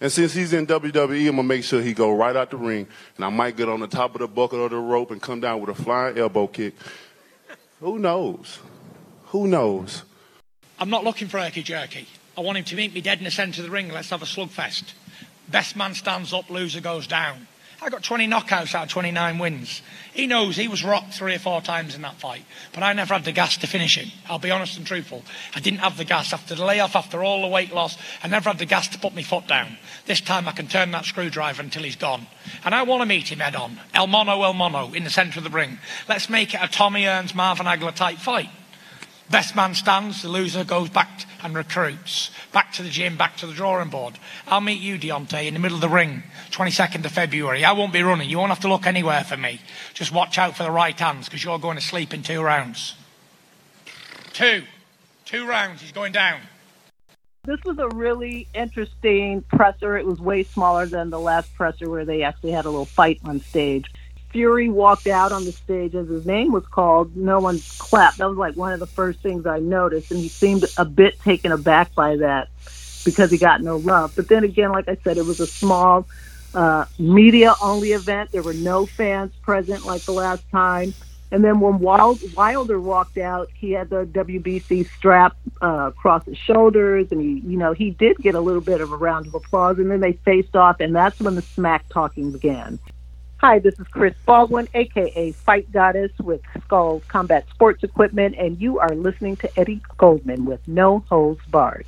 And since he's in WWE, I'm going to make sure he go right out the ring, and I might get on the top of the bucket or the rope and come down with a flying elbow kick. Who knows? Who knows? I'm not looking for herky-jerky. I want him to meet me dead in the centre of the ring. Let's have a slugfest. Best man stands up, loser goes down. I got 20 knockouts out of 29 wins. He knows he was rocked 3 or 4 times in that fight, but I never had the gas to finish him. I'll be honest and truthful. I didn't have the gas. After the layoff, after all the weight loss, I never had the gas to put my foot down. This time I can turn that screwdriver until he's gone. And I want to meet him head on. El Mono, in the centre of the ring. Let's make it a Tommy Hearns, Marvin Hagler type fight. Best man stands, the loser goes back and recruits. Back to the gym, back to the drawing board. I'll meet you, Deontay, in the middle of the ring, 22nd of February. I won't be running. You won't have to look anywhere for me. Just watch out for the right hands, because you're going to sleep in 2 rounds. 2. 2 rounds, he's going down. This was a really interesting presser. It was way smaller than the last presser where they actually had a little fight on stage. Fury walked out on the stage as his name was called. No one clapped. That was like one of the first things I noticed, and he seemed a bit taken aback by that because he got no love. But then again, like I said, it was a small media-only event. There were no fans present like the last time. And then when Wilder walked out, he had the WBC strap across his shoulders, and he did get a little bit of a round of applause. And then they faced off, and that's when the smack talking began. Hi, this is Chris Baldwin, a.k.a. Fight Goddess with Skull Combat Sports Equipment, and you are listening to Eddie Goldman with No Holds Barred.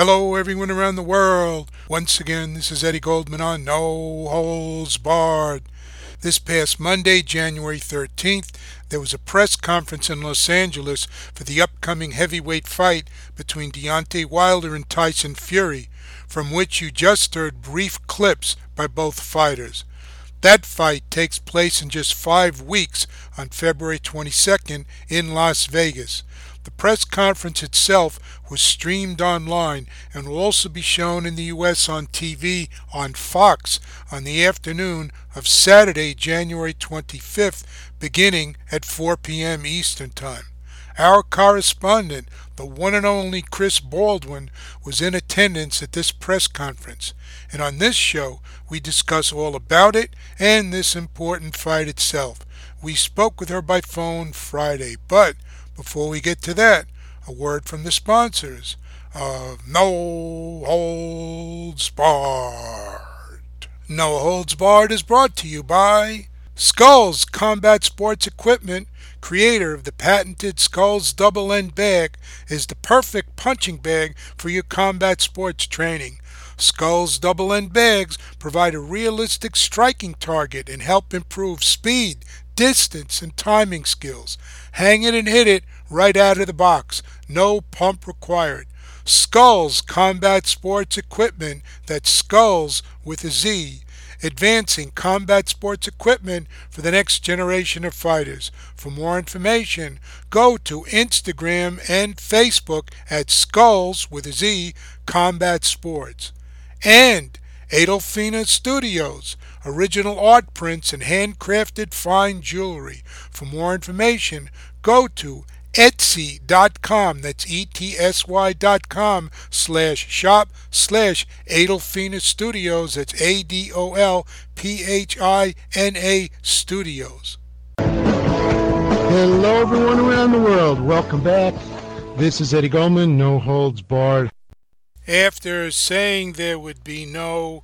Hello, everyone around the world. Once again, this is Eddie Goldman on No Holds Barred. This past Monday, January 13th, there was a press conference in Los Angeles for the upcoming heavyweight fight between Deontay Wilder and Tyson Fury, from which you just heard brief clips by both fighters. That fight takes place in just 5 weeks on February 22nd in Las Vegas. The press conference itself was streamed online and will also be shown in the U.S. on TV on Fox on the afternoon of Saturday, January 25th, beginning at 4 p.m. Eastern Time. Our correspondent, the one and only Chris Baldwin, was in attendance at this press conference, and on this show we discuss all about it and this important fight itself. We spoke with her by phone Friday, but before we get to that, a word from the sponsors of No Holds Barred. No Holds Barred is brought to you by Skulls Combat Sports Equipment, creator of the patented Skulls Double End Bag, is the perfect punching bag for your combat sports training. Skulls Double End Bags provide a realistic striking target and help improve speed, distance, and timing skills. Hang it and hit it right out of the box. No pump required. Skulls Combat Sports Equipment. That's Skulls with a Z. Advancing combat sports equipment for the next generation of fighters. For more information, go to Instagram and Facebook at Skulls with a Z Combat Sports. And Adolphina Studios, original art prints and handcrafted fine jewelry. For more information, go to Etsy.com, that's Etsy.com/shop/Adolphina Studios, that's ADOLPHINA Studios. Hello everyone around the world, welcome back. This is Eddie Goldman, No Holds Barred. After saying there would be no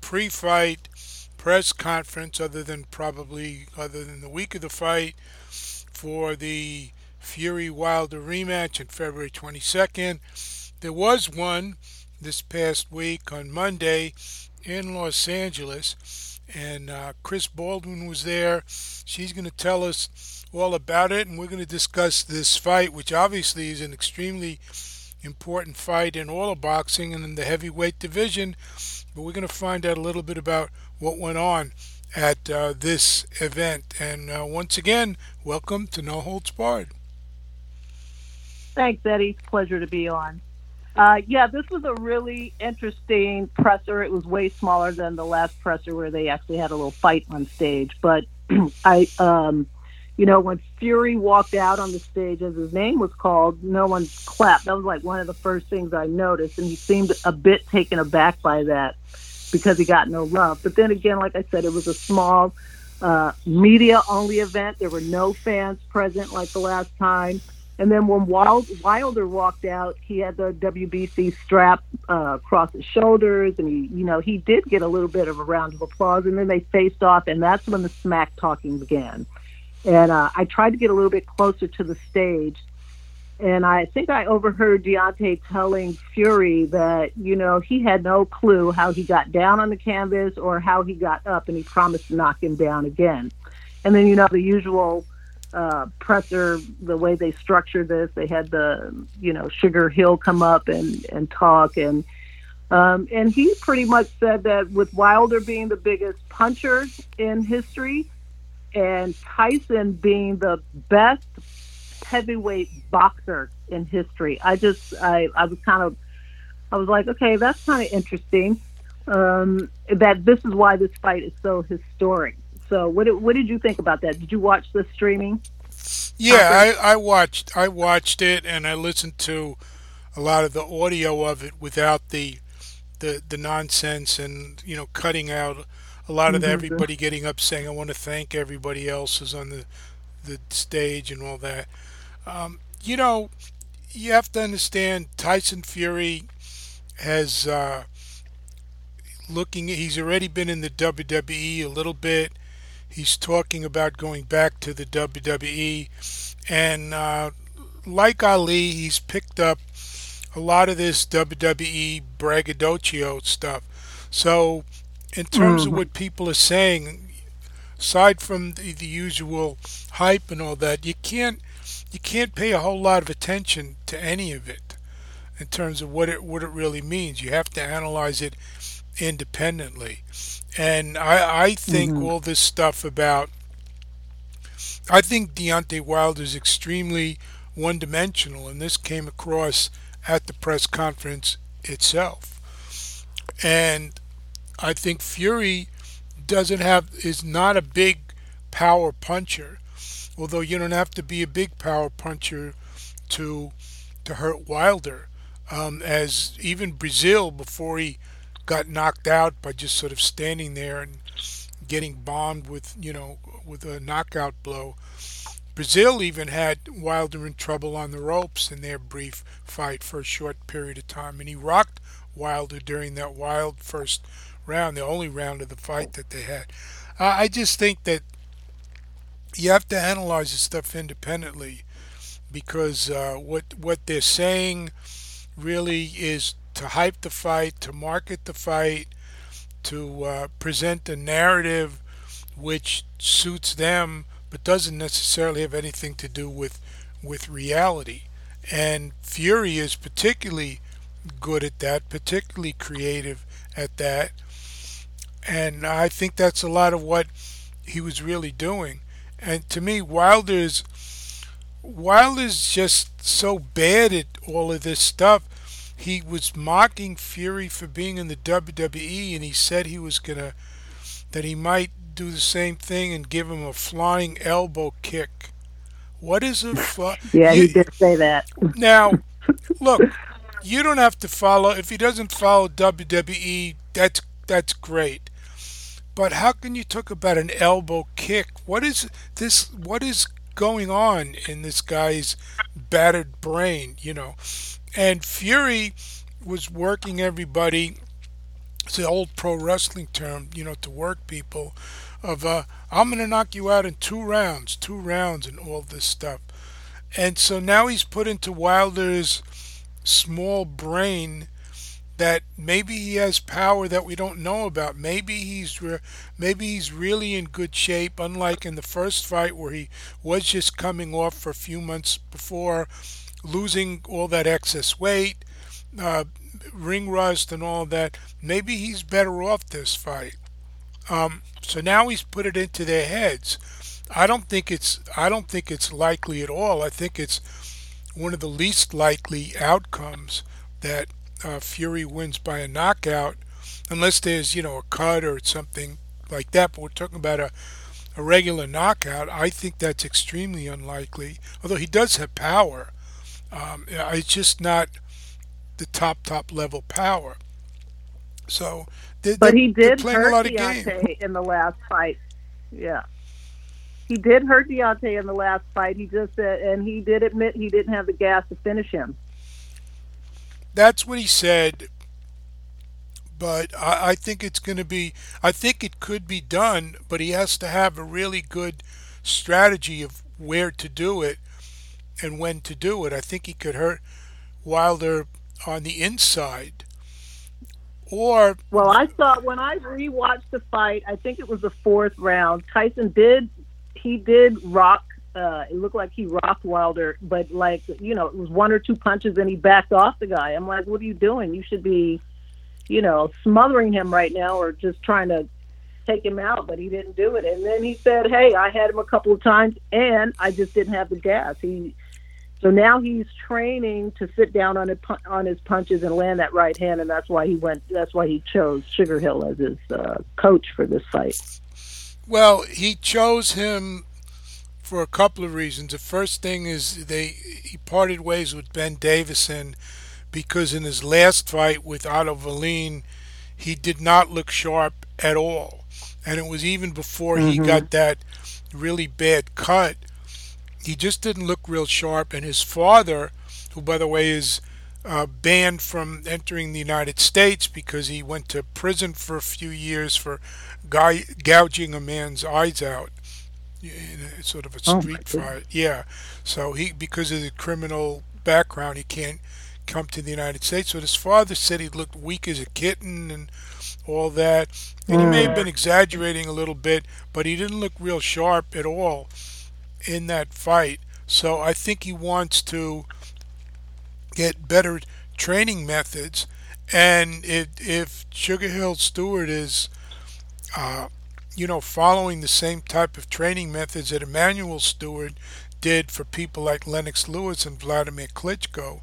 pre-fight press conference other than the week of the fight for the Fury-Wilder rematch on February 22nd, there was one this past week on Monday in Los Angeles, and Chris Baldwin was there. She's going to tell us all about it, and we're going to discuss this fight, which obviously is an extremely important fight in all of boxing and in the heavyweight division, But we're going to find out a little bit about what went on at this event. And once again, welcome to No Holds Barred. Thanks, Eddie. It's a pleasure to be on. Yeah, this was a really interesting presser. It was way smaller than the last presser where they actually had a little fight on stage. But I when Fury walked out on the stage as his name was called, no one clapped. That was like one of the first things I noticed. And he seemed a bit taken aback by that because he got no love. But then again, like I said, it was a small media-only event. There were no fans present like the last time. And then when Wilder walked out, he had the WBC strap across his shoulders, and he did get a little bit of a round of applause. And then they faced off, and that's when the smack talking began. And I tried to get a little bit closer to the stage, and I think I overheard Deontay telling Fury that he had no clue how he got down on the canvas or how he got up, and he promised to knock him down again. And then the usual. Presser, the way they structured this, they had the Sugar Hill come up and talk, and he pretty much said that with Wilder being the biggest puncher in history and Tyson being the best heavyweight boxer in history, I was like, okay, that's kind of interesting. That this is why this fight is so historic. So what did you think about that? Did you watch the streaming? Yeah, I watched it, and I listened to a lot of the audio of it without the nonsense and cutting out a lot of everybody getting up saying I want to thank everybody else who's on the stage and all that. You have to understand Tyson Fury has he's already been in the WWE a little bit. He's talking about going back to the WWE. And like Ali, he's picked up a lot of this WWE braggadocio stuff. So in terms of what people are saying, aside from the usual hype and all that, you can't pay a whole lot of attention to any of it in terms of what it really means. You have to analyze it independently. And I think all this stuff about... I think Deontay Wilder is extremely one-dimensional, and this came across at the press conference itself. And I think Fury is not a big power puncher, although you don't have to be a big power puncher to hurt Wilder. As even Brazil, before he got knocked out by just sort of standing there and getting bombed with a knockout blow. Brazil even had Wilder in trouble on the ropes in their brief fight for a short period of time, and he rocked Wilder during that wild first round, the only round of the fight that they had. I just think that you have to analyze this stuff independently because what they're saying really is to hype the fight, to market the fight, to present a narrative which suits them but doesn't necessarily have anything to do with reality. And Fury is particularly good at that, particularly creative at that. And I think that's a lot of what he was really doing. And to me, Wilder's just so bad at all of this stuff. He was mocking Fury for being in the WWE, and he said he was that he might do the same thing and give him a flying elbow kick. What is a Yeah, he did say that. Now, look, you don't have to follow. If he doesn't follow WWE, that's great. But how can you talk about an elbow kick? What is this? What is going on in this guy's battered brain? And Fury was working everybody. It's the old pro wrestling term, to work people. Of I'm going to knock you out in two rounds, and all this stuff. And so now he's put into Wilder's small brain that maybe he has power that we don't know about. Maybe he's really in good shape, unlike in the first fight where he was just coming off for a few months before. Losing all that excess weight, ring rust and all that, maybe he's better off this fight. So now he's put it into their heads. I don't think it's likely at all. I think it's one of the least likely outcomes that Fury wins by a knockout, unless there's, you know, a cut or something like that. But we're talking about a regular knockout. I think that's extremely unlikely. Although he does have power, it's just not the top level power. So, but he did hurt Deontay in the last fight. Yeah. He did hurt Deontay in the last fight. He just said, and he did admit he didn't have the gas to finish him. That's what he said. But I think it's going to be, I think it could be done, but he has to have a really good strategy of where to do it and when to do it. I think he could hurt Wilder on the inside. Or, well, I thought when I rewatched the fight, I think it was the fourth round, Tyson did. He did rock, it looked like he rocked Wilder, but, like, you know, it was one or two punches and he backed off the guy. I'm like, what are you doing? You should be, you know, smothering him right now or just trying to take him out, but he didn't do it. And then he said, hey, I had him a couple of times and I just didn't have the gas. So now he's training to sit down on his punches and land that right hand, and that's why he chose Sugar Hill as his coach for this fight. Well, he chose him for a couple of reasons. The first thing is he parted ways with Ben Davison because in his last fight with Otto Wallin, he did not look sharp at all. And it was even before he got that really bad cut. He just didn't look real sharp. And his father, who, by the way, is banned from entering the United States because he went to prison for a few years for gouging a man's eyes out in a sort of a street fight. Yeah. So he, because of the criminal background, he can't come to the United States. So his father said he looked weak as a kitten and all that. And he may have been exaggerating a little bit, but he didn't look real sharp at all in that fight. So I think he wants to get better training methods, and if Sugar Hill Stewart is, you know, following the same type of training methods that Emmanuel Stewart did for people like Lennox Lewis and Vladimir Klitschko,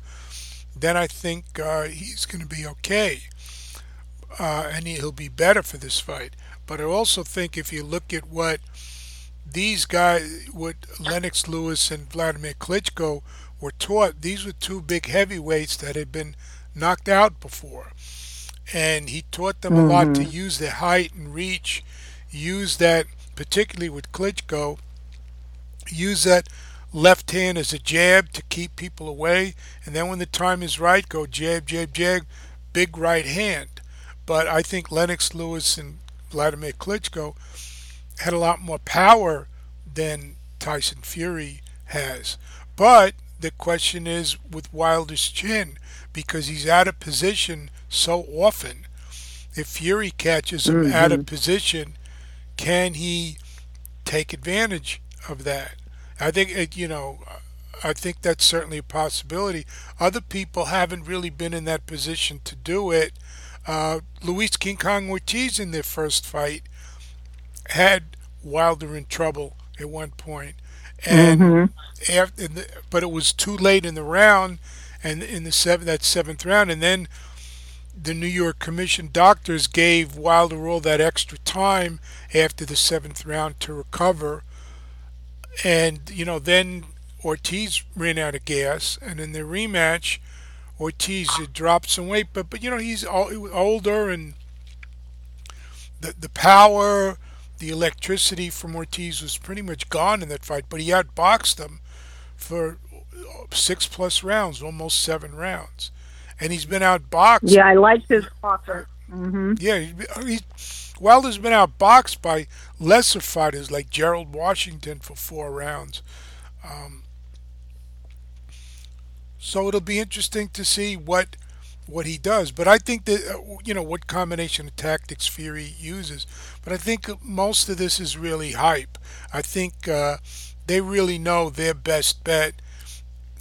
then I think he's going to be okay, and he'll be better for this fight. But I also think if you look at what these guys, what Lennox Lewis and Vladimir Klitschko were taught, these were two big heavyweights that had been knocked out before. And he taught them a lot to use their height and reach, use that, particularly with Klitschko, use that left hand as a jab to keep people away. And then when the time is right, go jab, jab, jab, big right hand. But I think Lennox Lewis and Vladimir Klitschko had a lot more power than Tyson Fury has. But the question is with Wilder's chin, because he's out of position so often. If Fury catches him out of position, can he take advantage of that? I think I think that's certainly a possibility. Other people haven't really been in that position to do it. Luis King Kong Ortiz in their first fight had Wilder in trouble at one point. And but it was too late in the round, and in the seventh round, and then the New York Commission doctors gave Wilder all that extra time after the seventh round to recover, and then Ortiz ran out of gas, and in the rematch, Ortiz had dropped some weight, but he's older, and the power, the electricity from Ortiz was pretty much gone in that fight, but he outboxed him for 6+ rounds, almost 7 rounds. And he's been outboxed. Yeah, I liked his boxer. Yeah, Wilder's been outboxed by lesser fighters like Gerald Washington for 4 rounds. So it'll be interesting to see what he does. But I think that, what combination of tactics Fury uses. But I think most of this is really hype. I think they really know their best bet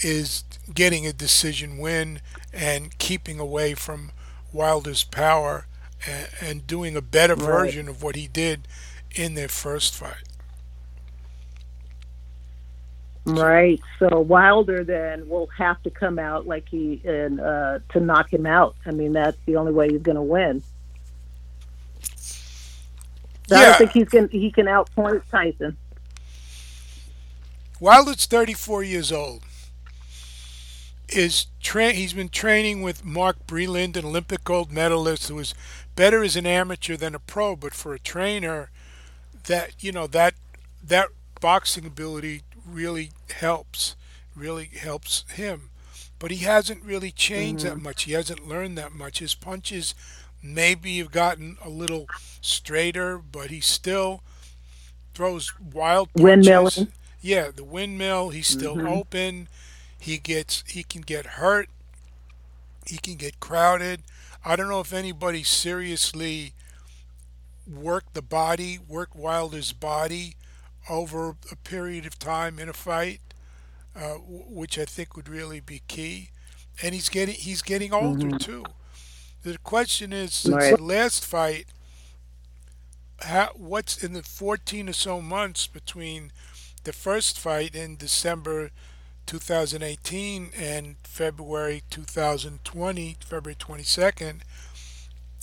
is getting a decision win and keeping away from Wilder's power and doing a better version of what he did in their first fight. Right. So Wilder then will have to come out like he and to knock him out. I mean, that's the only way he's going to win. So yeah. I don't think he can outpoint Tyson. Wilder's 34 years old. He's been training with Mark Breland, an Olympic gold medalist who was better as an amateur than a pro, but for a trainer, that boxing ability really helps him. But he hasn't really changed that much. He hasn't learned that much. His punches maybe have gotten a little straighter, but he still throws wild punches. Windmilling. Yeah, the windmill. He's still open. He can get hurt. He can get crowded. I don't know if anybody seriously worked Wilder's body over a period of time in a fight, which I think would really be key. And he's getting older too. The question is, since the last fight, what's in the 14 or so months between the first fight in December 2018 and February 2020, February 22nd,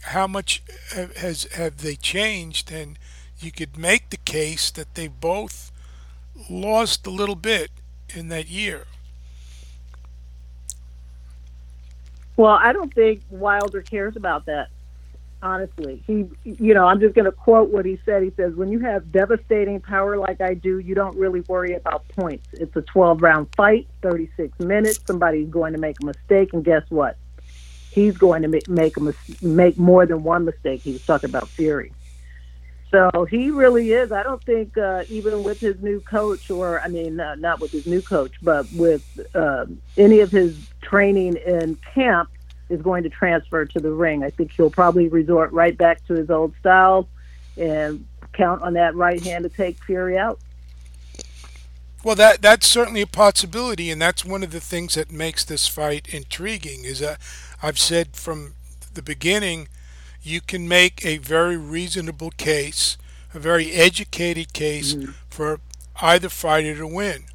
how much have they changed? And you could make the case that they both lost a little bit in that year. Well, I don't think Wilder cares about that, honestly. I'm just going to quote what he said. He says, when you have devastating power like I do, you don't really worry about points. It's a 12-round fight, 36 minutes. Somebody's going to make a mistake, and guess what? He's going to make more than one mistake. He was talking about Fury. So he really is. I don't think even with his new coach, not with his new coach, but with any of his training in camp is going to transfer to the ring. I think he'll probably resort right back to his old style and count on that right hand to take Fury out. Well, that's certainly a possibility, and that's one of the things that makes this fight intriguing. Is I've said from the beginning, you can make a very reasonable case, a very educated case for either fighter to win.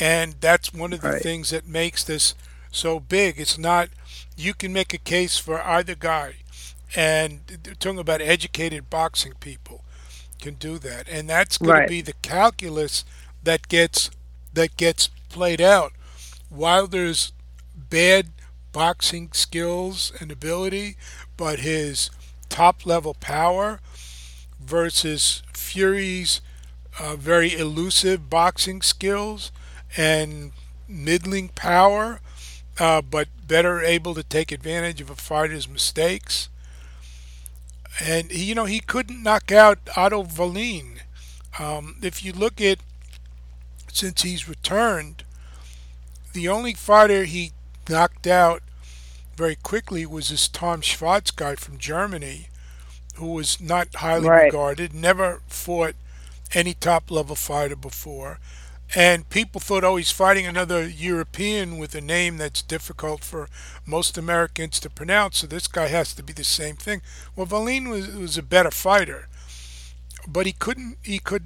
And that's one of the things that makes this so big. It's not, you can make a case for either guy. And talking about educated boxing people can do that. And that's going to be the calculus that gets played out. Wilder's bad boxing skills and ability, but his top-level power versus Fury's very elusive boxing skills and middling power, but better able to take advantage of a fighter's mistakes. And, he couldn't knock out Otto Wallin. If you look at, since he's returned, the only fighter he knocked out very quickly was this Tom Schwartz guy from Germany, who was not highly regarded, never fought any top-level fighter before. And people thought, he's fighting another European with a name that's difficult for most Americans to pronounce, so this guy has to be the same thing. Well, Wallin was a better fighter, but he couldn't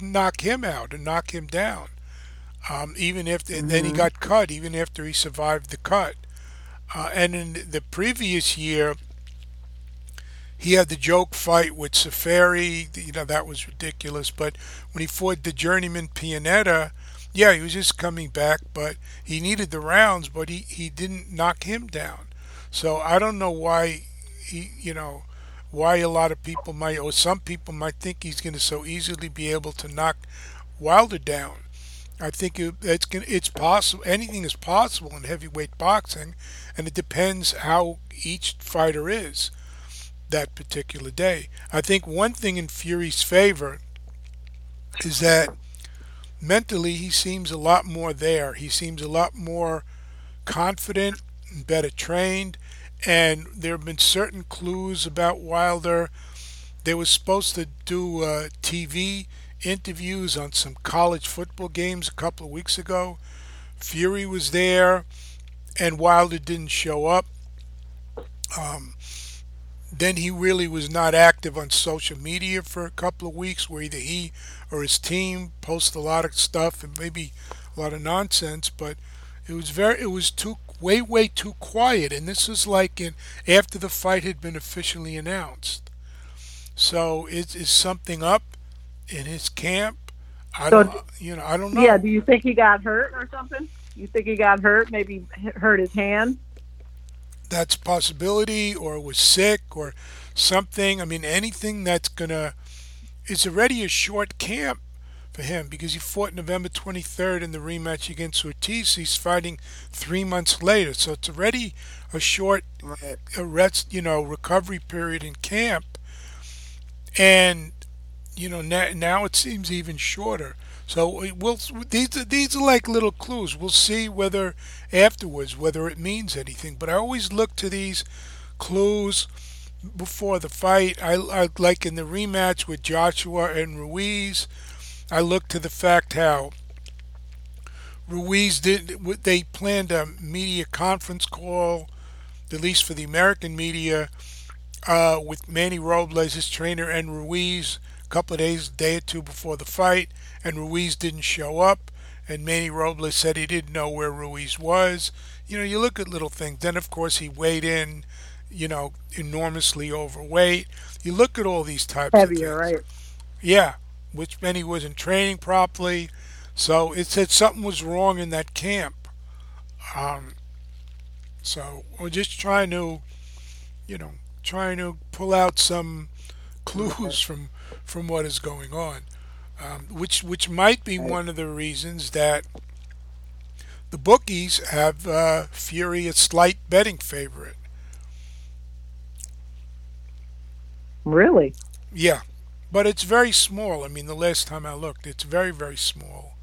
knock him out and knock him down. And then he got cut, even after he survived the cut. And in the previous year, he had the joke fight with Safari. That was ridiculous. But when he fought the journeyman Pianetta, he was just coming back. But he needed the rounds, but he didn't knock him down. So I don't know why, why a lot of people might, or some people might think he's going to so easily be able to knock Wilder down. I think it's possible. Anything is possible in heavyweight boxing, and it depends how each fighter is that particular day. I think one thing in Fury's favor is that mentally he seems a lot more there. He seems a lot more confident, better trained, and there have been certain clues about Wilder. They were supposed to do TV interviews on some college football games a couple of weeks ago. Fury was there, and Wilder didn't show up. Then he really was not active on social media for a couple of weeks, where either he or his team posted a lot of stuff and maybe a lot of nonsense, but it was way too quiet. And this is like after the fight had been officially announced. So is something up in his camp? I don't know. Yeah, do you think he got hurt or something? You think he got hurt? Maybe hurt his hand? That's a possibility, or was sick or something. I mean, anything that's gonna. It's already a short camp for him, because he fought November 23rd in the rematch against Ortiz. He's fighting 3 months later, so it's already a short recovery period in camp, and now it seems even shorter. So these are like little clues. We'll see whether afterwards whether it means anything. But I always look to these clues before the fight. I like in the rematch with Joshua and Ruiz. I look to the fact how Ruiz they planned a media conference call, at least for the American media, with Manny Robles, his trainer, and Ruiz a couple of days, day or two before the fight. And Ruiz didn't show up, and Manny Robles said he didn't know where Ruiz was. You look at little things. Then, of course, he weighed in, enormously overweight. You look at all these types of things. Right? Yeah, which Manny wasn't training properly. So it said something was wrong in that camp. So we're just trying to pull out some clues from what is going on. Which might be one of the reasons that the bookies have Fury a slight betting favorite. Really? Yeah, but it's very small. I mean, the last time I looked, it's very, very small.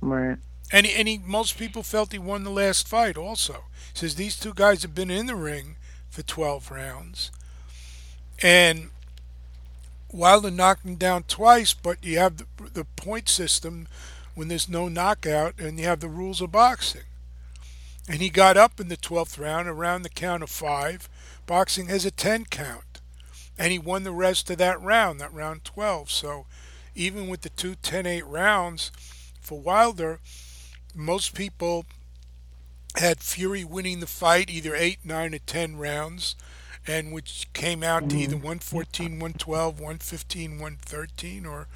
Right. And most people felt he won the last fight also. He says these two guys have been in the ring for 12 rounds, and Wilder knocked him down twice, but you have the point system when there's no knockout, and you have the rules of boxing. And he got up in the 12th round around the count of 5. Boxing has a 10 count, and he won the rest of that round 12. So even with the two 10-8 rounds for Wilder, most people had Fury winning the fight either 8, 9, or 10 rounds, and which came out to either 114, 112, 115, 113, or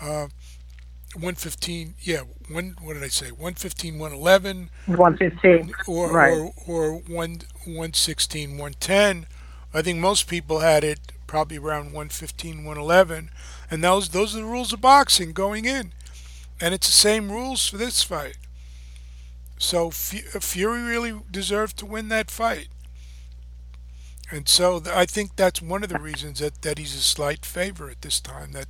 115. Yeah, what did I say? 115, 111. 115. Or 116, 110. I think most people had it probably around 115, 111, and those are the rules of boxing going in, and it's the same rules for this fight. So Fury really deserved to win that fight. And so I think that's one of the reasons that he's a slight favorite this time, that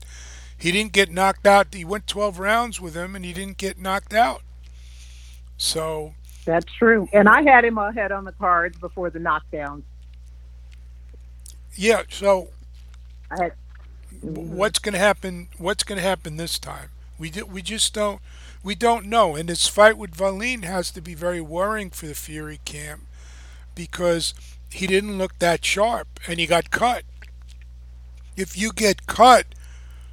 he didn't get knocked out. He went 12 rounds with him, and he didn't get knocked out. So that's true. And I had him ahead on the cards before the knockdowns. Yeah, so what's going to happen? What's going to happen this time? We just don't know. And this fight with Wallin has to be very worrying for the Fury camp, because he didn't look that sharp, and he got cut. If you get cut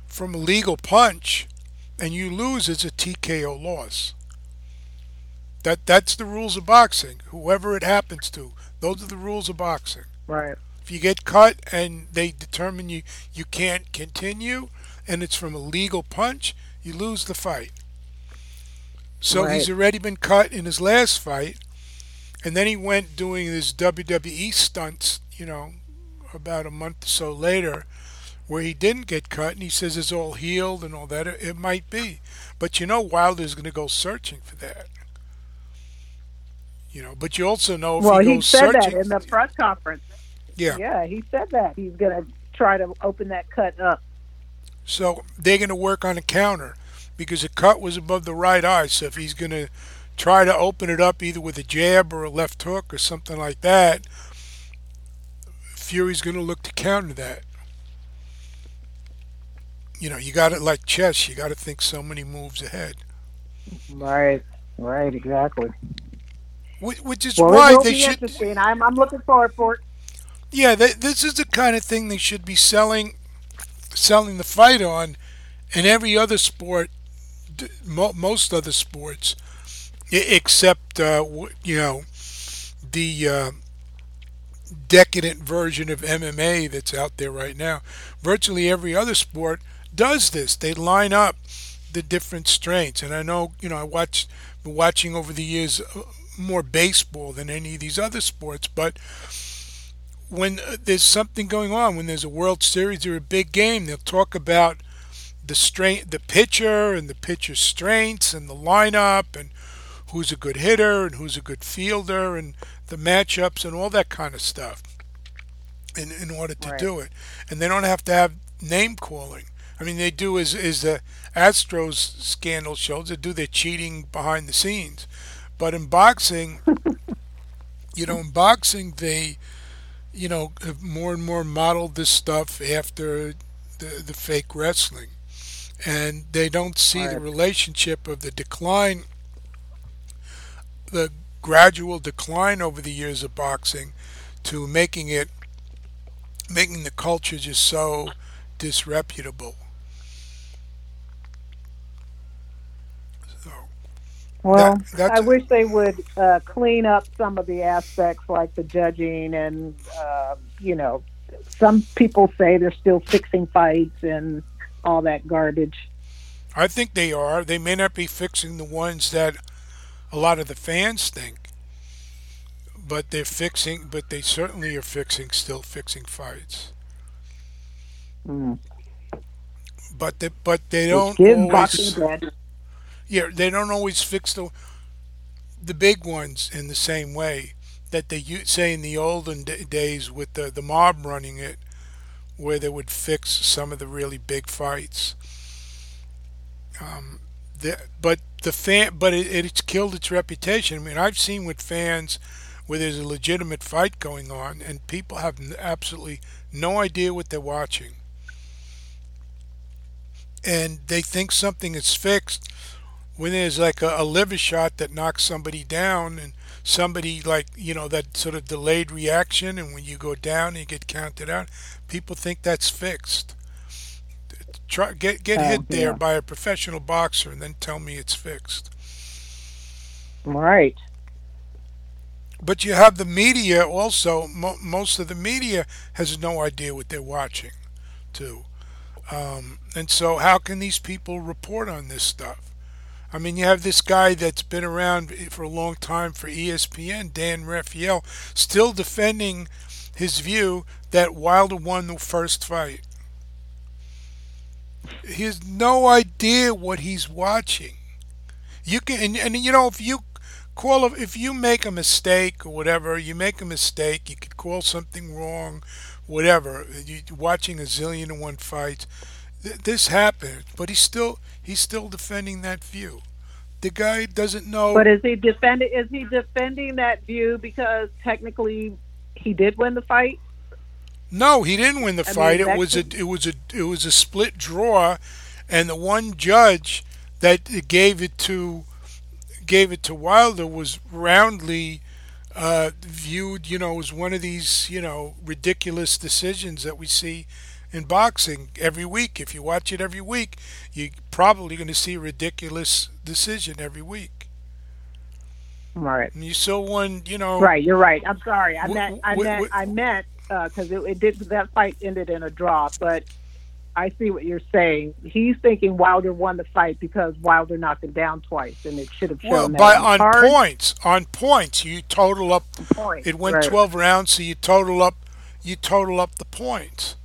from a legal punch and you lose, it's a TKO loss. That's the rules of boxing. Whoever it happens to, those are the rules of boxing. Right. If you get cut and they determine you can't continue, and it's from a legal punch, you lose the fight. So right. He's already been cut in his last fight. And then he went doing his WWE stunts, about a month or so later, where he didn't get cut, and he says it's all healed and all that. It might be. But Wilder's going to go searching for that. But you also know if he goes searching. Well, he said that in the press conference. Yeah. Yeah, he said that. He's going to try to open that cut up. So they're going to work on a counter, because the cut was above the right eye, so if he's going to try to open it up either with a jab or a left hook or something like that, Fury's going to look to counter that. You got it like chess. You got to think so many moves ahead. Right, exactly. Which is why they should. I'm looking forward for it. Yeah, this is the kind of thing they should be selling the fight on, in every other sport, most other sports, except the decadent version of MMA that's out there right now. Virtually every other sport does this. They line up the different strengths, and I know I've been watching over the years more baseball than any of these other sports, but when there's something going on, when there's a World Series or a big game, they'll talk about the strength, the pitcher and the pitcher's strengths and the lineup and who's a good hitter and who's a good fielder and the matchups and all that kind of stuff in order to do it. And they don't have to have name calling. I mean, they do, as the Astros scandal shows, they do their cheating behind the scenes. But in boxing, they have more and more modeled this stuff after the fake wrestling. And they don't see the relationship of the decline, the gradual decline over the years of boxing to making the culture just so disreputable. Well, I wish they would clean up some of the aspects, like the judging, and some people say they're still fixing fights and all that garbage. I think they are. They may not be fixing the ones that a lot of the fans think, but they certainly are still fixing fights. Mm. But they don't always. Yeah, they don't always fix the big ones in the same way that they say in the olden days with the mob running it, where they would fix some of the really big fights. It's killed its reputation. I mean, I've seen with fans where there's a legitimate fight going on, and people have absolutely no idea what they're watching, and they think something is fixed. When there's like a liver shot that knocks somebody down, and somebody that sort of delayed reaction, and when you go down and you get counted out, people think that's fixed. Get hit there by a professional boxer and then tell me it's fixed. Right. But you have the media also. Most of the media has no idea what they're watching, too. And so how can these people report on this stuff? I mean, you have this guy that's been around for a long time for ESPN, Dan Rafael, still defending his view that Wilder won the first fight. He has no idea what he's watching. You can, if you make a mistake or whatever, you could call something wrong, whatever. You're watching a zillion and one fights. This happened, but he's still defending that view. The guy doesn't know. But is he defending? Is he defending that view because technically he did win the fight? No, he didn't win the fight. It was a split draw, and the one judge that gave it to Wilder was roundly viewed, as one of these ridiculous decisions that we see in boxing every week. If you watch it every week, you're probably going to see a ridiculous decision every week. Right. And you saw one, Right, you're right. I'm sorry. I meant because it did. That fight ended in a draw, but I see what you're saying. He's thinking Wilder won the fight because Wilder knocked him down twice, and it should have shown that. On points, you total up. Points, it went 12 rounds, so you total up the points.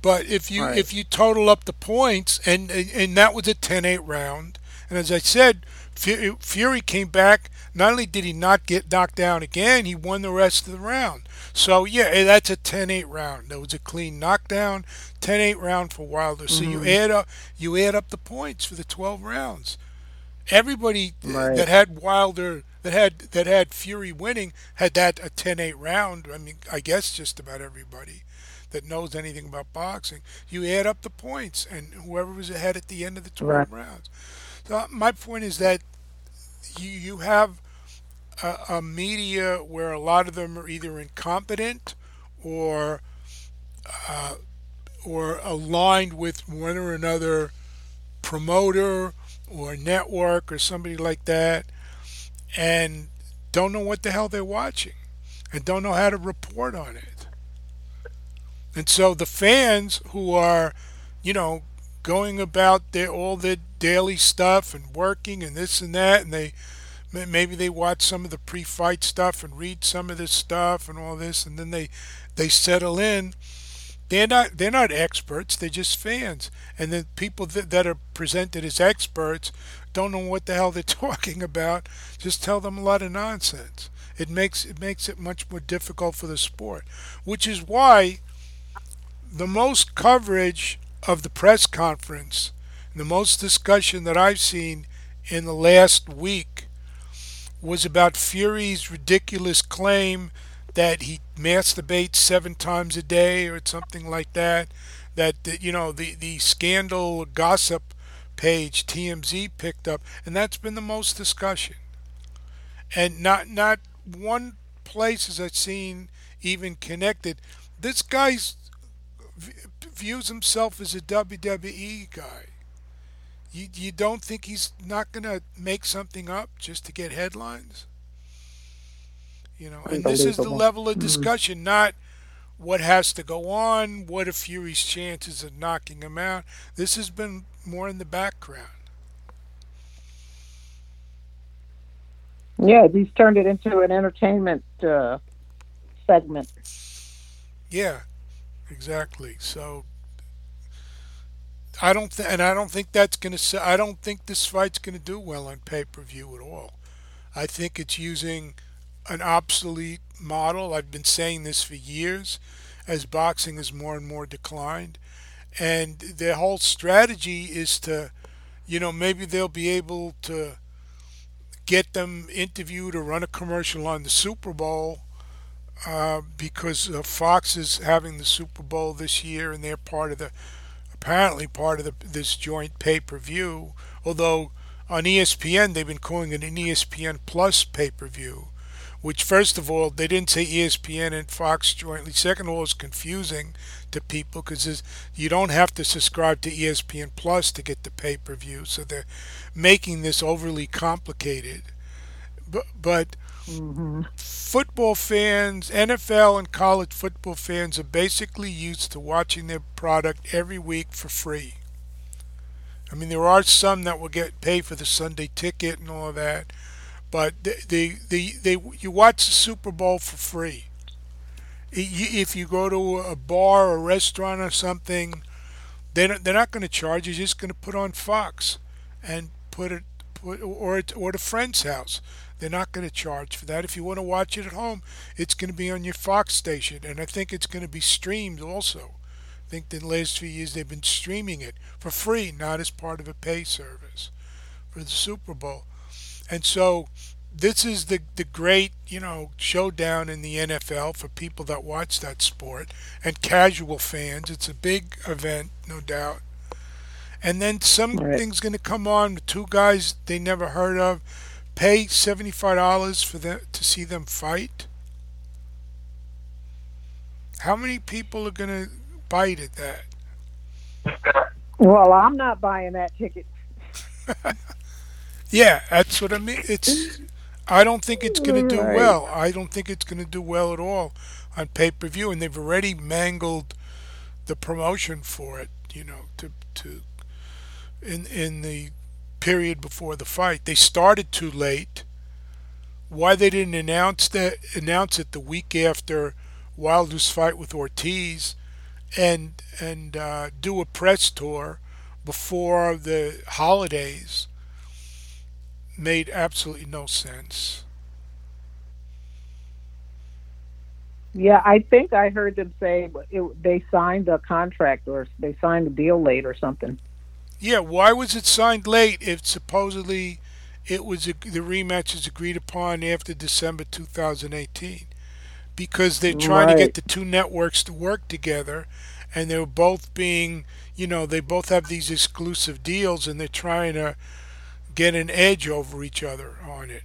But if you total up the points, and that was a 10-8 round, and as I said, Fury came back. Not only did he not get knocked down again, he won the rest of the round. So, yeah, that's a 10-8 round. That was a clean knockdown, 10-8 round for Wilder. So you add up the points for the 12 rounds. Everybody that had Wilder, that had Fury winning, had that a 10-8 round. I mean, I guess just about everybody that knows anything about boxing. You add up the points, and whoever was ahead at the end of the 12 rounds. So my point is that you have a media where a lot of them are either incompetent or aligned with one or another promoter or network or somebody like that, and don't know what the hell they're watching and don't know how to report on it. And so the fans who are, you know, going about all their daily stuff and working and this and that, and maybe they watch some of the pre-fight stuff and read some of this stuff and all this, and then they settle in. They're not experts. They're just fans. And the people that are presented as experts don't know what the hell they're talking about. Just tell them a lot of nonsense. It makes it much more difficult for the sport, which is why the most coverage of the press conference and the most discussion that I've seen in the last week was about Fury's ridiculous claim that he masturbates 7 times a day or something like that, the scandal gossip page TMZ picked up, and that's been the most discussion. And not one place as I've seen even connected. This guy views himself as a WWE guy. You don't think he's not going to make something up just to get headlines? You know, and this is the level of discussion, not what has to go on, what are Fury's chances of knocking him out. This has been more in the background. Yeah, he's turned it into an entertainment segment. Yeah, exactly. So I don't think this fight's going to do well on pay-per-view at all. I think it's using an obsolete model. I've been saying this for years as boxing has more and more declined, and their whole strategy is to, you know, maybe they'll be able to get them interviewed or run a commercial on the Super Bowl because Fox is having the Super Bowl this year and they're apparently part of this joint pay-per-view, although on ESPN they've been calling it an ESPN Plus pay-per-view, which, first of all, they didn't say ESPN and Fox jointly. Second of all, it's confusing to people because you don't have to subscribe to ESPN Plus to get the pay-per-view, so they're making this overly complicated. But football fans, NFL and college football fans, are basically used to watching their product every week for free. I mean, there are some that will get paid for the Sunday ticket and all of that, but you watch the Super Bowl for free. If you go to a bar or a restaurant or something, they're not going to charge you. You're just going to put on Fox and put it, or the friend's house. They're not going to charge for that. If you want to watch it at home, it's going to be on your Fox station, and I think it's going to be streamed also. I think the last few years they've been streaming it for free, not as part of a pay service for the Super Bowl. And so this is the great, you know, showdown in the NFL for people that watch that sport and casual fans. It's a big event, no doubt. And then something's going to come on with 2 guys they never heard of. Pay $75 for them to see them fight. How many people are going to bite at that? Well, I'm not buying that ticket. Yeah, that's what I mean. I don't think it's going to do well. I don't think it's going to do well at all on pay-per-view, and they've already mangled the promotion for it, you know, in the period before the fight. They started too late. Why they didn't announce it the week after Wilder's fight with Ortiz and do a press tour before the holidays made absolutely no sense. Yeah, I think I heard them say they signed a contract or they signed a deal late or something. Yeah, why was it signed late if supposedly it was the rematch is agreed upon after December 2018? Because they're trying to get the 2 networks to work together, and they're both being, you know, they both have these exclusive deals, and they're trying to get an edge over each other on it.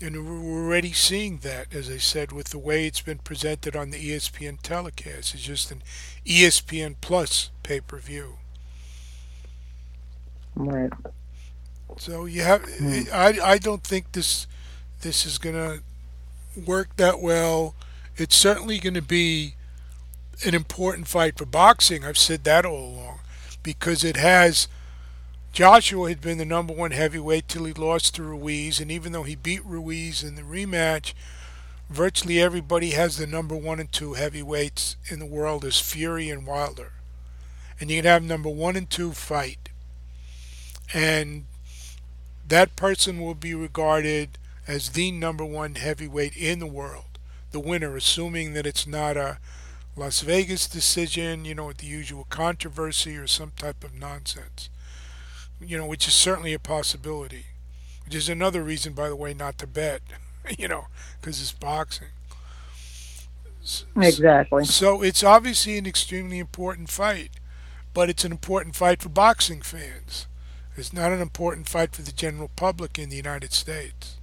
And we're already seeing that, as I said, with the way it's been presented on the ESPN telecast. It's just an ESPN Plus pay-per-view. Right. So you have, I don't think this is going to work that well. It's certainly going to be an important fight for boxing. I've said that all along, because it has. Joshua had been the number one heavyweight till he lost to Ruiz, and even though he beat Ruiz in the rematch, virtually everybody has the number one and two heavyweights in the world as Fury and Wilder. And you can have number one and two fight. And that person will be regarded as the number one heavyweight in the world, the winner, assuming that it's not a Las Vegas decision, you know, with the usual controversy or some type of nonsense. You know, which is certainly a possibility. Which is another reason, by the way, not to bet, you know, because it's boxing. Exactly. So it's obviously an extremely important fight, but it's an important fight for boxing fans. It's not an important fight for the general public in the United States.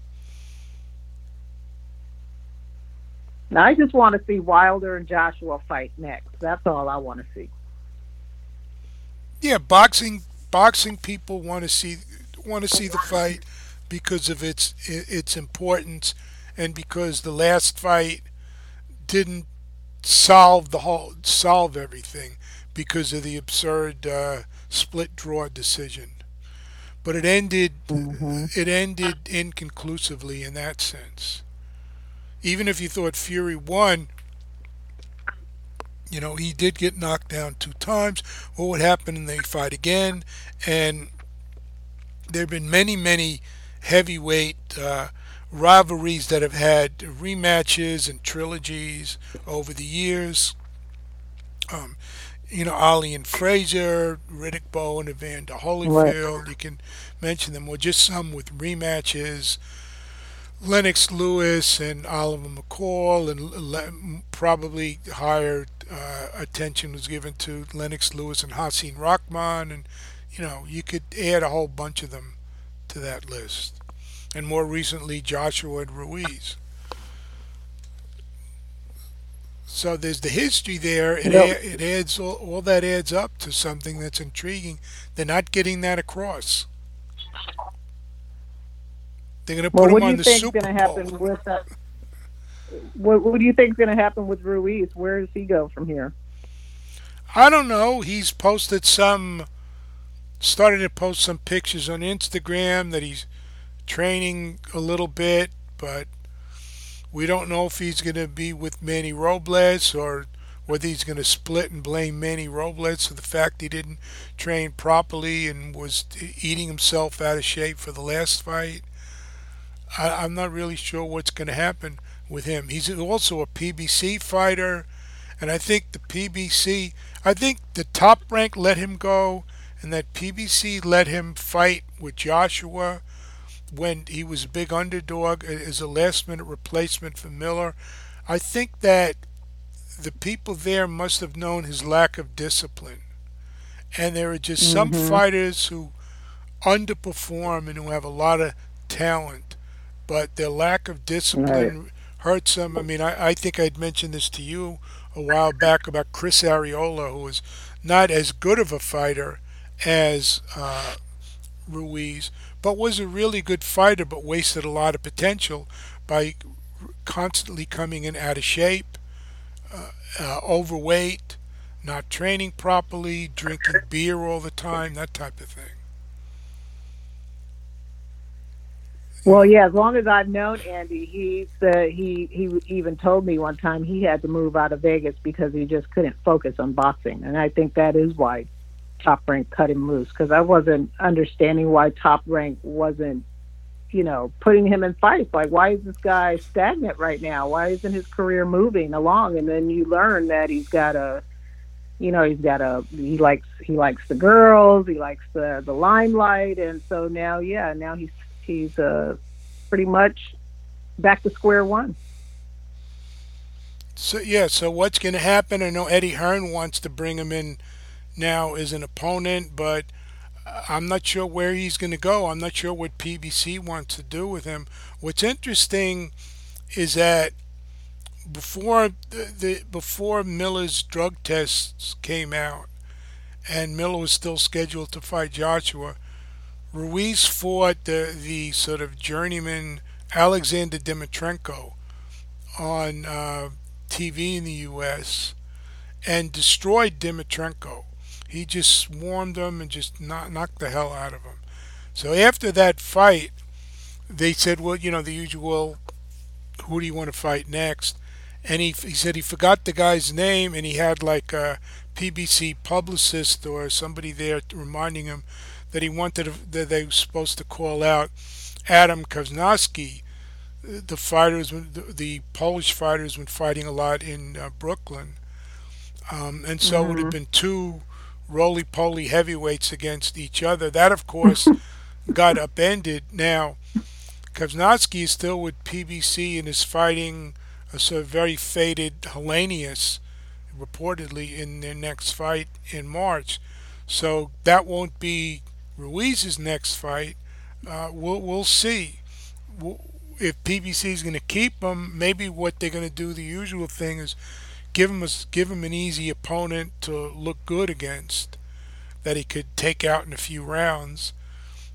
Now, I just want to see Wilder and Joshua fight next. That's all I want to see. Yeah, boxing people want to see the fight because of its importance, and because the last fight didn't solve everything because of the absurd split draw decision. But it ended inconclusively in that sense. Even if you thought Fury won, you know, he did get knocked down 2 times. What would happen when they fight again? And there have been many, many heavyweight rivalries that have had rematches and trilogies over the years. You know, Ali and Frazier, Riddick Bowe and Evander Holyfield. Right. You can mention them. Or just some with rematches. Lennox Lewis and Oliver McCall, and probably higher attention was given to Lennox Lewis and Hasim Rahman, and you know, you could add a whole bunch of them to that list, and more recently Joshua and Ruiz. So there's the history there. It adds all that adds up to something that's intriguing. They're not getting that across. They're going to put him on the Super Bowl. What do you think is going to happen with Ruiz? Where does he go from here? I don't know. He's started to post some pictures on Instagram that he's training a little bit, but we don't know if he's going to be with Manny Robles or whether he's going to split and blame Manny Robles for the fact he didn't train properly and was eating himself out of shape for the last fight. I'm not really sure what's going to happen with him. He's also a PBC fighter, and I think the Top Rank let him go, and that PBC let him fight with Joshua when he was a big underdog as a last-minute replacement for Miller. I think that the people there must have known his lack of discipline, and there are just some fighters who underperform and who have a lot of talent. But their lack of discipline hurts them. I mean, I think I'd mentioned this to you a while back about Chris Areola, who was not as good of a fighter as Ruiz, but was a really good fighter, but wasted a lot of potential by constantly coming in out of shape, overweight, not training properly, drinking beer all the time, that type of thing. Well, yeah, as long as I've known Andy, he even told me one time he had to move out of Vegas because he just couldn't focus on boxing. And I think that is why Top Rank cut him loose, because I wasn't understanding why Top Rank wasn't, you know, putting him in fights. Like, why is this guy stagnant right now? Why isn't his career moving along? And then you learn that he's got a... You know, he likes the girls, he likes the limelight. And so now, he's pretty much back to square one. So what's going to happen? I know Eddie Hearn wants to bring him in now as an opponent, but I'm not sure where he's going to go. I'm not sure what PBC wants to do with him. What's interesting is that before Miller's drug tests came out, and Miller was still scheduled to fight Joshua, Ruiz fought the sort of journeyman Alexander Dimitrenko on TV in the U.S. and destroyed Dimitrenko. He just swarmed him and just knocked the hell out of him. So after that fight, they said, well, you know, the usual, who do you want to fight next? And he said he forgot the guy's name, and he had like a PBC publicist or somebody there reminding him that he wanted to, that they were supposed to call out Adam Kozlowski. The fighters, the Polish fighters, been fighting a lot in Brooklyn, and so it would have been two roly-poly heavyweights against each other. That, of course, got upended. Now, Kozlowski is still with PBC and is fighting a sort of very faded Hellenius, reportedly, in their next fight in March. So that won't be Ruiz's next fight. We'll see. If PBC is going to keep him, maybe what they're going to do, the usual thing, is give him an easy opponent to look good against that he could take out in a few rounds,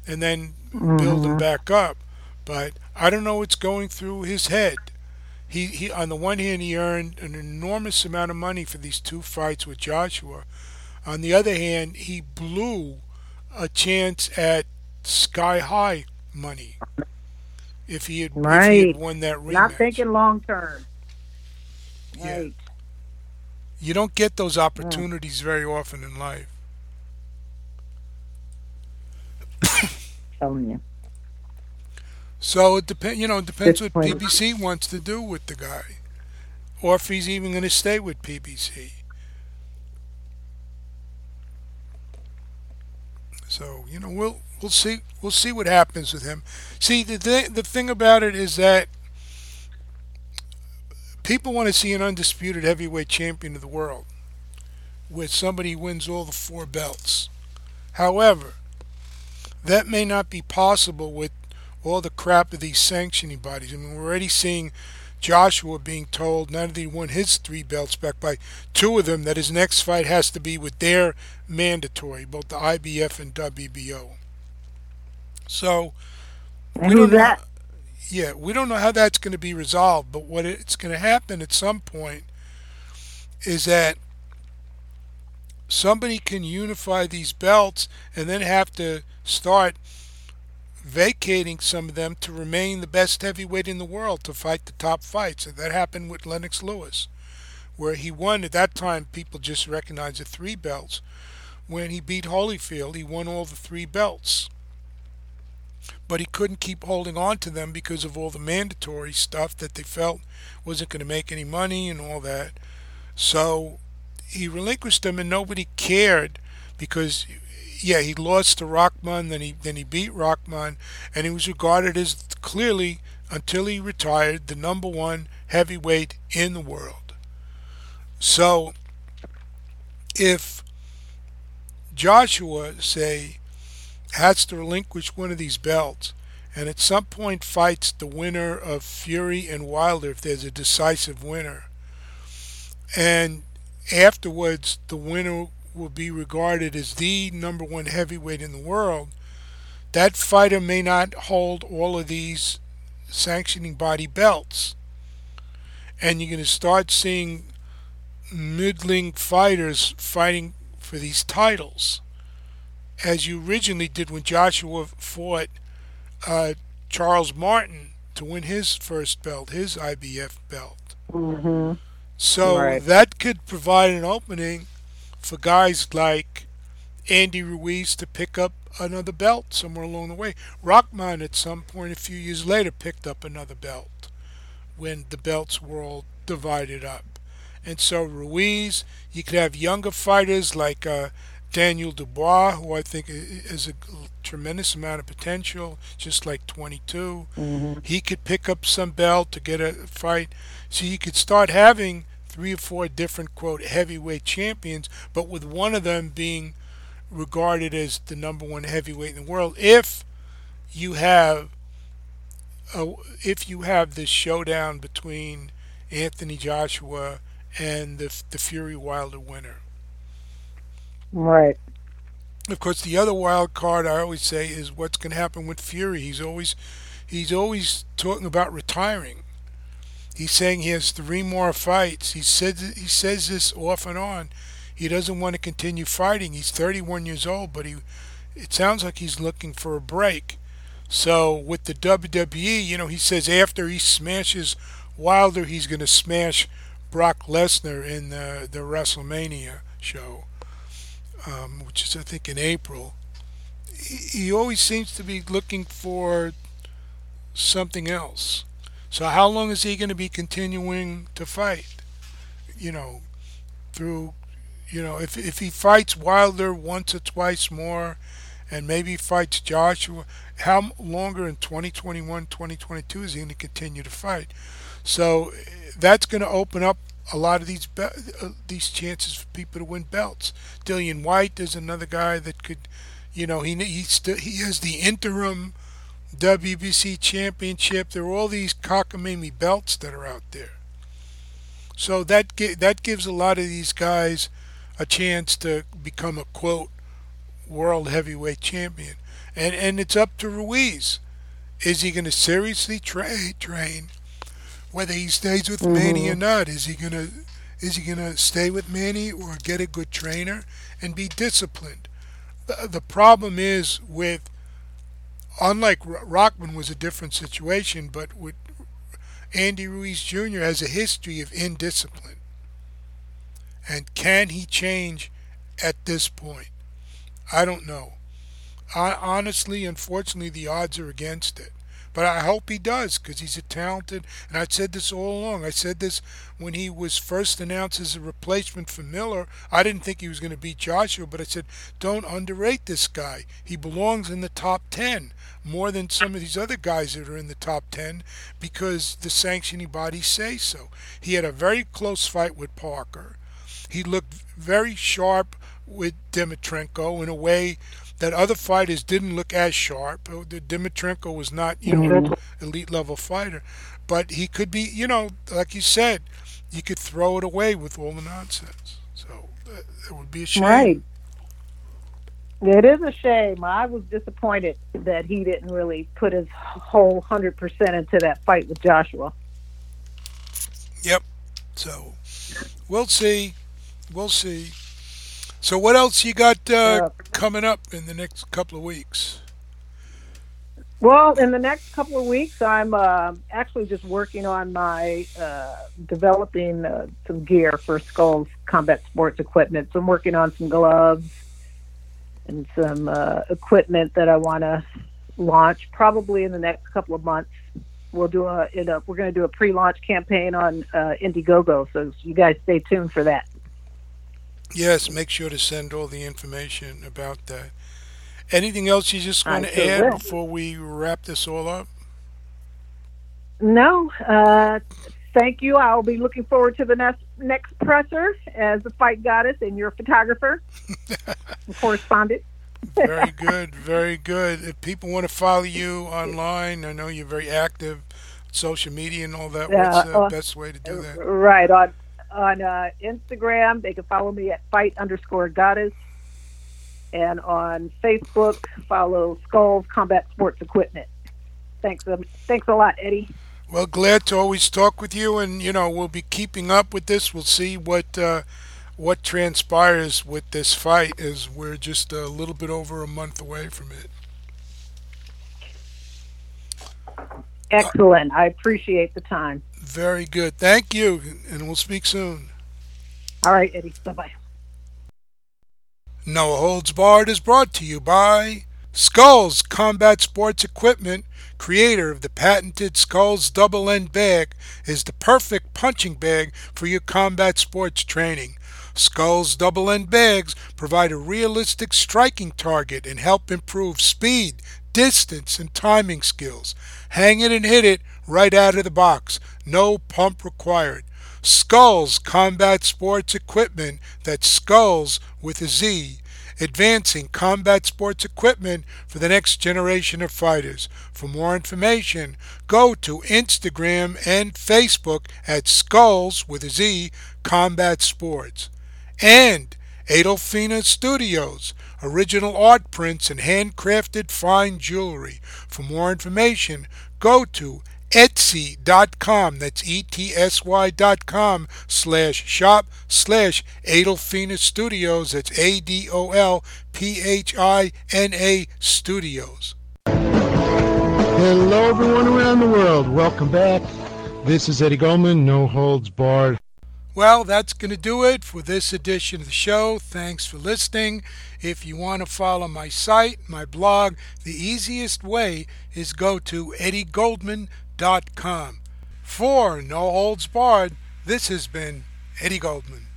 and then build him back up. But I don't know what's going through his head. He on the one hand, he earned an enormous amount of money for these two fights with Joshua. On the other hand, he blew a chance at sky-high money if he had, won that rematch. Not thinking long-term. Yeah. Right. You don't get those opportunities very often in life. Telling you. So it depends. You know, it depends what PBC wants to do with the guy, or if he's even going to stay with PBC. So you know, we'll see. We'll see what happens with him. See, the thing about it is that people want to see an undisputed heavyweight champion of the world, where somebody wins all the four belts. However, that may not be possible with all the crap of these sanctioning bodies. I mean, we're already seeing Joshua being told now that he won his three belts back by two of them, that his next fight has to be with their mandatory, both the IBF and WBO. So, we don't know how that's going to be resolved, but what it's going to happen at some point is that somebody can unify these belts and then have to start vacating some of them to remain the best heavyweight in the world to fight the top fights. And that happened with Lennox Lewis, where he won. At that time, people just recognized the three belts. When he beat Holyfield, he won all the three belts, but he couldn't keep holding on to them because of all the mandatory stuff that they felt wasn't going to make any money and all that. So he relinquished them and nobody cared because, yeah, he lost to Rahman, then he beat Rahman, and he was regarded as clearly, until he retired, the number one heavyweight in the world. So if Joshua, say, has to relinquish one of these belts and at some point fights the winner of Fury and Wilder, if there's a decisive winner, and afterwards the winner will be regarded as the number one heavyweight in the world, that fighter may not hold all of these sanctioning body belts, and you're going to start seeing middling fighters fighting for these titles, as you originally did when Joshua fought Charles Martin to win his first belt, his IBF belt. So that could provide an opening for guys like Andy Ruiz to pick up another belt somewhere along the way. Rahman, at some point a few years later, picked up another belt when the belts were all divided up. And so Ruiz, you could have younger fighters like Daniel Dubois, who I think is a tremendous amount of potential, just like 22. He could pick up some belt to get a fight. So you could start having three or four different, quote, heavyweight champions, but with one of them being regarded as the number one heavyweight in the world if you have this showdown between Anthony Joshua and the Fury Wilder winner. Right. Of course, the other wild card I always say is what's going to happen with Fury. He's always talking about retiring. He's saying he has 3 more fights. He says this off and on. He doesn't want to continue fighting. He's 31 years old, but it sounds like he's looking for a break. So with the WWE, he says after he smashes Wilder, he's going to smash Brock Lesnar in the WrestleMania show, which is, I think, in April. He always seems to be looking for something else. So how long is he going to be continuing to fight? If he fights Wilder once or twice more and maybe fights Joshua, how longer in 2021, 2022 is he going to continue to fight? So that's going to open up a lot of these chances for people to win belts. Dillian White is another guy that could, he has the interim WBC championship. There are all these cockamamie belts that are out there. So that gives a lot of these guys a chance to become a, quote, world heavyweight champion. And it's up to Ruiz. Is he going to seriously train? Whether he stays with Manny or not, is he gonna stay with Manny or get a good trainer and be disciplined? The problem is with, unlike Rockman was a different situation, but with Andy Ruiz Jr. has a history of indiscipline. And can he change at this point? I don't know. Honestly, unfortunately, the odds are against it. But I hope he does, because he's a talented, and I've said this all along. I said this when he was first announced as a replacement for Miller. I didn't think he was going to beat Joshua, but I said, don't underrate this guy. He belongs in the top 10 more than some of these other guys that are in the top 10 because the sanctioning bodies say so. He had a very close fight with Parker. He looked very sharp with Dimitrenko in a way that other fighters didn't look as sharp. Dimitrenko was not, an elite-level fighter. But he could be, like you said, you could throw it away with all the nonsense. So it would be a shame. Right. It is a shame. I was disappointed that he didn't really put his whole 100% into that fight with Joshua. Yep. So we'll see. We'll see. So what else you got coming up in the next couple of weeks? Well, in the next couple of weeks, I'm actually just working on my developing some gear for Skulls Combat Sports Equipment. So I'm working on some gloves and some equipment that I want to launch probably in the next couple of months. We're going to do a pre-launch campaign on Indiegogo, so you guys stay tuned for that. Yes, make sure to send all the information about that. Anything else you just want to add before we wrap this all up? No. Thank you. I'll be looking forward to the next presser as the Fight Goddess and your photographer and correspondent. Very good. Very good. If people want to follow you online, I know you're very active, social media and all that. What's the best way to do that? Right. On Instagram, they can follow me at fight_goddess. And on Facebook, follow Skulls Combat Sports Equipment. Thanks a lot, Eddie. Well, glad to always talk with you. And, we'll be keeping up with this. We'll see what transpires with this fight as we're just a little bit over a month away from it. Excellent. I appreciate the time. Very good. Thank you, and we'll speak soon. All right, Eddie. Bye-bye. No Holds Barred is brought to you by Skulls Combat Sports Equipment, creator of the patented Skulls Double End Bag, is the perfect punching bag for your combat sports training. Skulls Double End Bags provide a realistic striking target and help improve speed, distance, and timing skills. Hang it and hit it right out of the box. No pump required. Skulls Combat Sports Equipment. That's Skulls with a Z. advancing combat sports equipment for the next generation of fighters. For more information, go to Instagram and Facebook at Skulls with a Z Combat Sports. And Adolphina Studios, original art prints and handcrafted fine jewelry. For more information, go to Etsy.com, that's Etsy.com/shop/Adolphina Studios, that's ADOLPHINA Studios. Hello everyone around the world, welcome back. This is Eddie Goldman, No Holds Barred. Well, that's going to do it for this edition of the show. Thanks for listening. If you want to follow my site, my blog, the easiest way is go to eddiegoldman.com. For No Holds Barred, this has been Eddie Goldman.